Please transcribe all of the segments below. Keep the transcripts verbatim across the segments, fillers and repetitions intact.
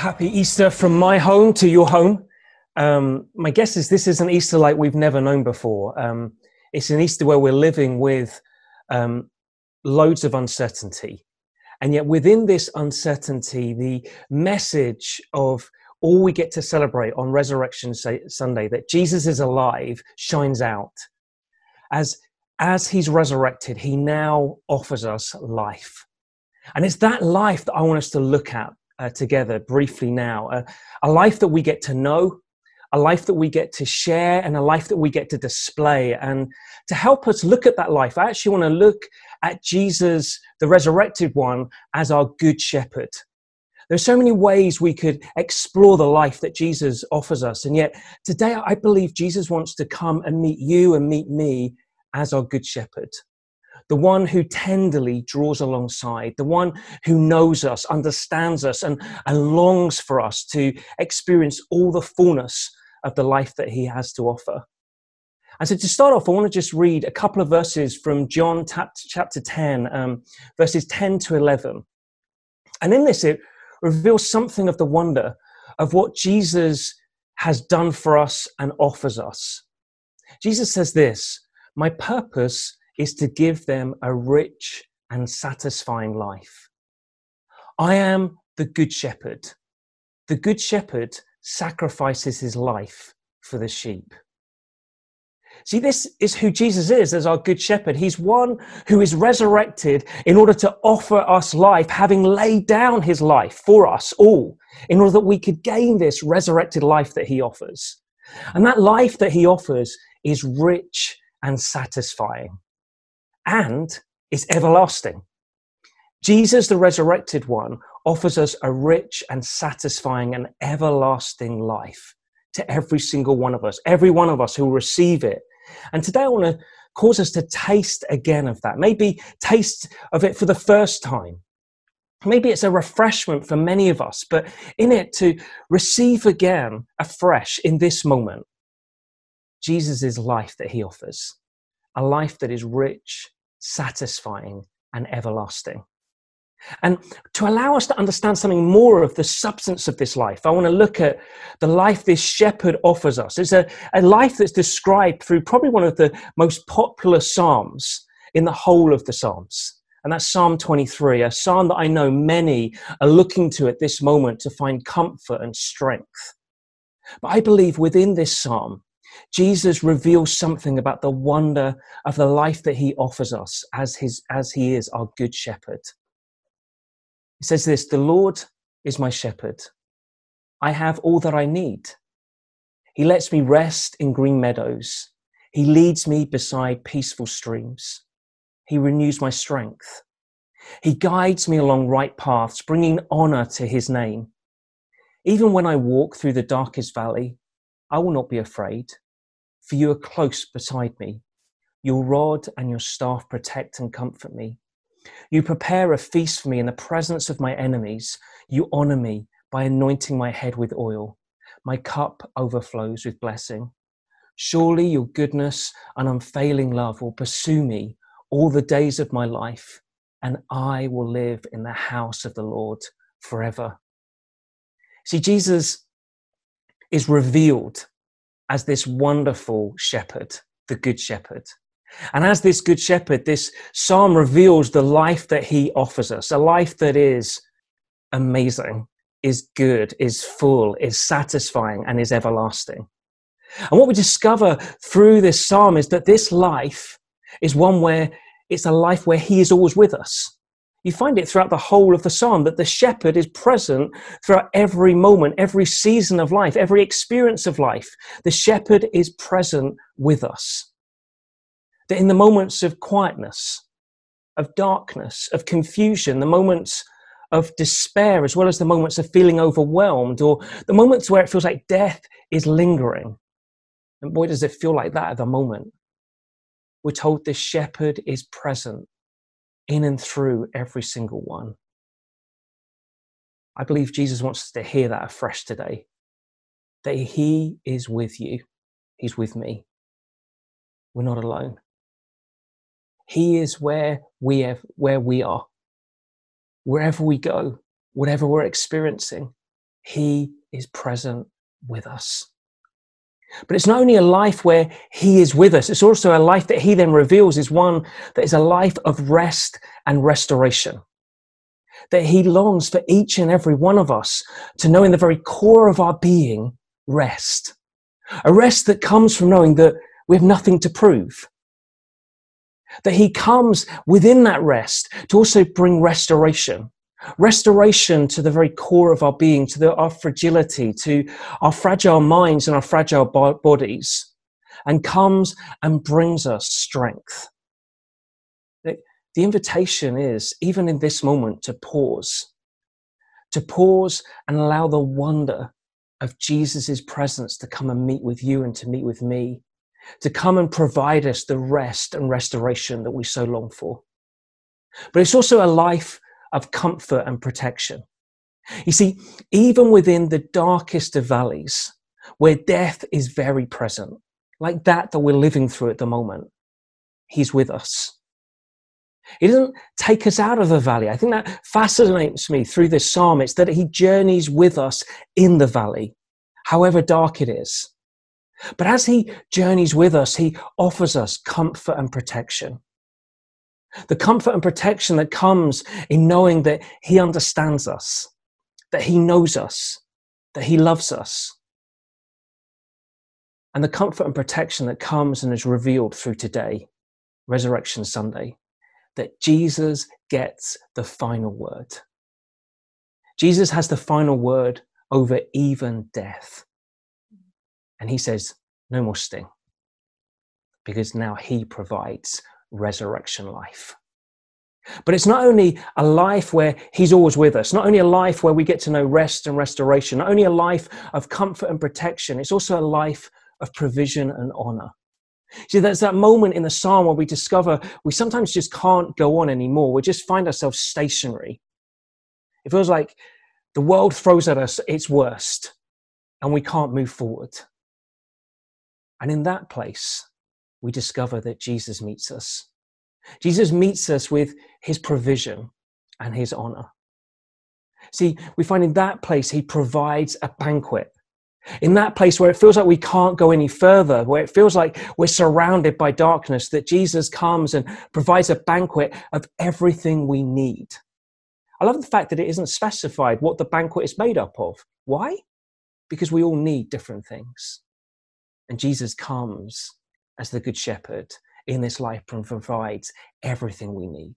happy Easter from my home to your home. Um, my guess is this is an Easter like we've never known before. Um, it's an Easter where we're living with um, loads of uncertainty. And yet within this uncertainty, the message of all we get to celebrate on Resurrection Sunday, that Jesus is alive, shines out. As, as he's resurrected, he now offers us life. And it's that life that I want us to look at uh, together briefly now. Uh, a life that we get to know, a life that we get to share, and a life that we get to display. And to help us look at that life, I actually want to look at Jesus, the resurrected one, as our good shepherd. There's so many ways we could explore the life that Jesus offers us. And yet today, I believe Jesus wants to come and meet you and meet me as our good shepherd. The one who tenderly draws alongside, the one who knows us, understands us, and, and longs for us to experience all the fullness of the life that he has to offer. And so to start off, I want to just read a couple of verses from John chapter ten, um, verses ten to eleven. And in this, it reveals something of the wonder of what Jesus has done for us and offers us. Jesus says this, "My purpose is to give them a rich and satisfying life. I am the good shepherd. The good shepherd sacrifices his life for the sheep." See, this is who Jesus is as our good shepherd. He's one who is resurrected in order to offer us life, having laid down his life for us all, in order that we could gain this resurrected life that he offers. And that life that he offers is rich and satisfying. And it's everlasting. Jesus, the resurrected one, offers us a rich and satisfying and everlasting life to every single one of us, every one of us who will receive it. And today I want to cause us to taste again of that, maybe taste of it for the first time. Maybe it's a refreshment for many of us, but in it to receive again afresh in this moment, Jesus' life that he offers. A life that is rich, satisfying, and everlasting. And to allow us to understand something more of the substance of this life, I want to look at the life this shepherd offers us. It's a, a life that's described through probably one of the most popular psalms in the whole of the Psalms. And that's Psalm twenty-three, a psalm that I know many are looking to at this moment to find comfort and strength. But I believe within this psalm, Jesus reveals something about the wonder of the life that he offers us as, his, as he is our good shepherd. He says this, "The Lord is my shepherd. I have all that I need. He lets me rest in green meadows. He leads me beside peaceful streams. He renews my strength. He guides me along right paths, bringing honor to his name. Even when I walk through the darkest valley, I will not be afraid, for you are close beside me. Your rod and your staff protect and comfort me. You prepare a feast for me in the presence of my enemies. You honor me by anointing my head with oil. My cup overflows with blessing. Surely your goodness and unfailing love will pursue me all the days of my life, and I will live in the house of the Lord forever." See, Jesus is revealed as this wonderful shepherd, the good shepherd. And as this good shepherd, this psalm reveals the life that he offers us, a life that is amazing, is good, is full, is satisfying, and is everlasting. And what we discover through this psalm is that this life is one where it's a life where he is always with us. You find it throughout the whole of the psalm that the shepherd is present throughout every moment, every season of life, every experience of life. The shepherd is present with us. That in the moments of quietness, of darkness, of confusion, the moments of despair, as well as the moments of feeling overwhelmed, or the moments where it feels like death is lingering. And boy, does it feel like that at the moment. We're told the shepherd is present in and through every single one. I believe Jesus wants us to hear that afresh today, that he is with you. He's with me. We're not alone. He is where we have, where we are. Wherever we go, whatever we're experiencing, He is present with us. But it's not only a life where he is with us, it's also a life that he then reveals is one that is a life of rest and restoration. That he longs for each and every one of us to know in the very core of our being rest. A rest that comes from knowing that we have nothing to prove. That he comes within that rest to also bring restoration. Restoration to the very core of our being, to the, our fragility, to our fragile minds and our fragile bodies, and comes and brings us strength. The invitation is, even in this moment, to pause, to pause and allow the wonder of Jesus' presence to come and meet with you and to meet with me, to come and provide us the rest and restoration that we so long for. But it's also a life of comfort and protection. You see, even within the darkest of valleys, where death is very present, like that that we're living through at the moment, he's with us. He doesn't take us out of the valley. I think that fascinates me through this psalm. It's that he journeys with us in the valley, however dark it is. But as he journeys with us, he offers us comfort and protection. The comfort and protection that comes in knowing that he understands us, that he knows us, that he loves us. And the comfort and protection that comes and is revealed through today, Resurrection Sunday, that Jesus gets the final word. Jesus has the final word over even death. And he says, no more sting, because now he provides resurrection life. But it's not only a life where he's always with us, not only a life where we get to know rest and restoration, not only a life of comfort and protection, it's also a life of provision and honor. See, there's that moment in the psalm where we discover we sometimes just can't go on anymore. We just find ourselves stationary. It feels like the world throws at us its worst and we can't move forward. And in that place, we discover that Jesus meets us. Jesus meets us with his provision and his honor. See, we find in that place, he provides a banquet. In that place where it feels like we can't go any further, where it feels like we're surrounded by darkness, that Jesus comes and provides a banquet of everything we need. I love the fact that it isn't specified what the banquet is made up of. Why? Because we all need different things. And Jesus comes as the Good Shepherd in this life and provides everything we need.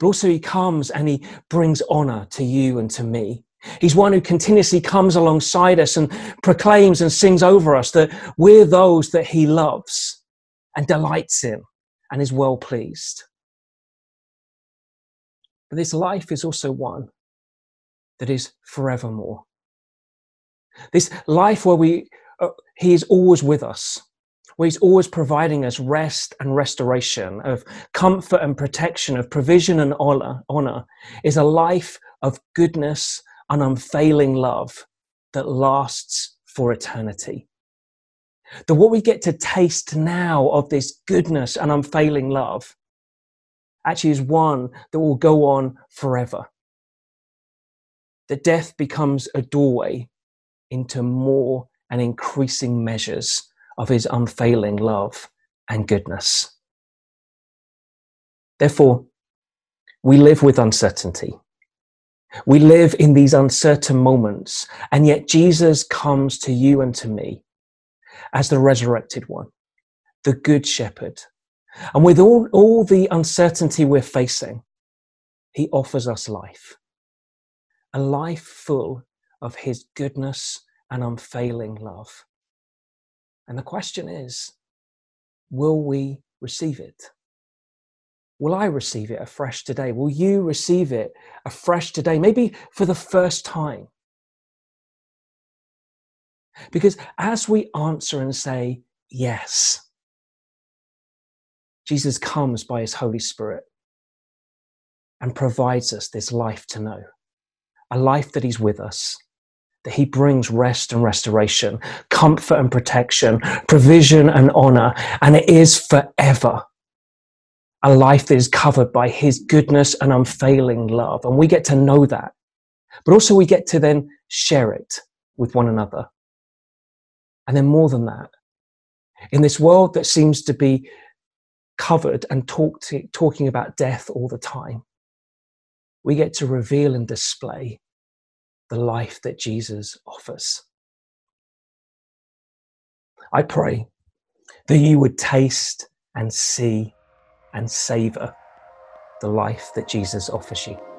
But also he comes and he brings honor to you and to me. He's one who continuously comes alongside us and proclaims and sings over us that we're those that he loves and delights in and is well pleased. But this life is also one that is forevermore. This life where we, uh, he is always with us, where he's always providing us rest and restoration, of comfort and protection, of provision and honor, honor is a life of goodness and unfailing love that lasts for eternity. That what we get to taste now of this goodness and unfailing love actually is one that will go on forever. That death becomes a doorway into more and increasing measures of his unfailing love and goodness. Therefore, we live with uncertainty. We live in these uncertain moments, and yet Jesus comes to you and to me as the resurrected one, the Good Shepherd. And with all, all the uncertainty we're facing, he offers us life, a life full of his goodness and unfailing love. And the question is, will we receive it? Will I receive it afresh today? Will you receive it afresh today? Maybe for the first time. Because as we answer and say, yes, Jesus comes by his Holy Spirit and provides us this life to know, a life that he's with us, that he brings rest and restoration, comfort and protection, provision and honor, and it is forever. A life that is covered by his goodness and unfailing love. And we get to know that. But also we get to then share it with one another. And then more than that, in this world that seems to be covered and talk to, talking about death all the time, we get to reveal and display the life that Jesus offers. I pray that you would taste and see and savor the life that Jesus offers you.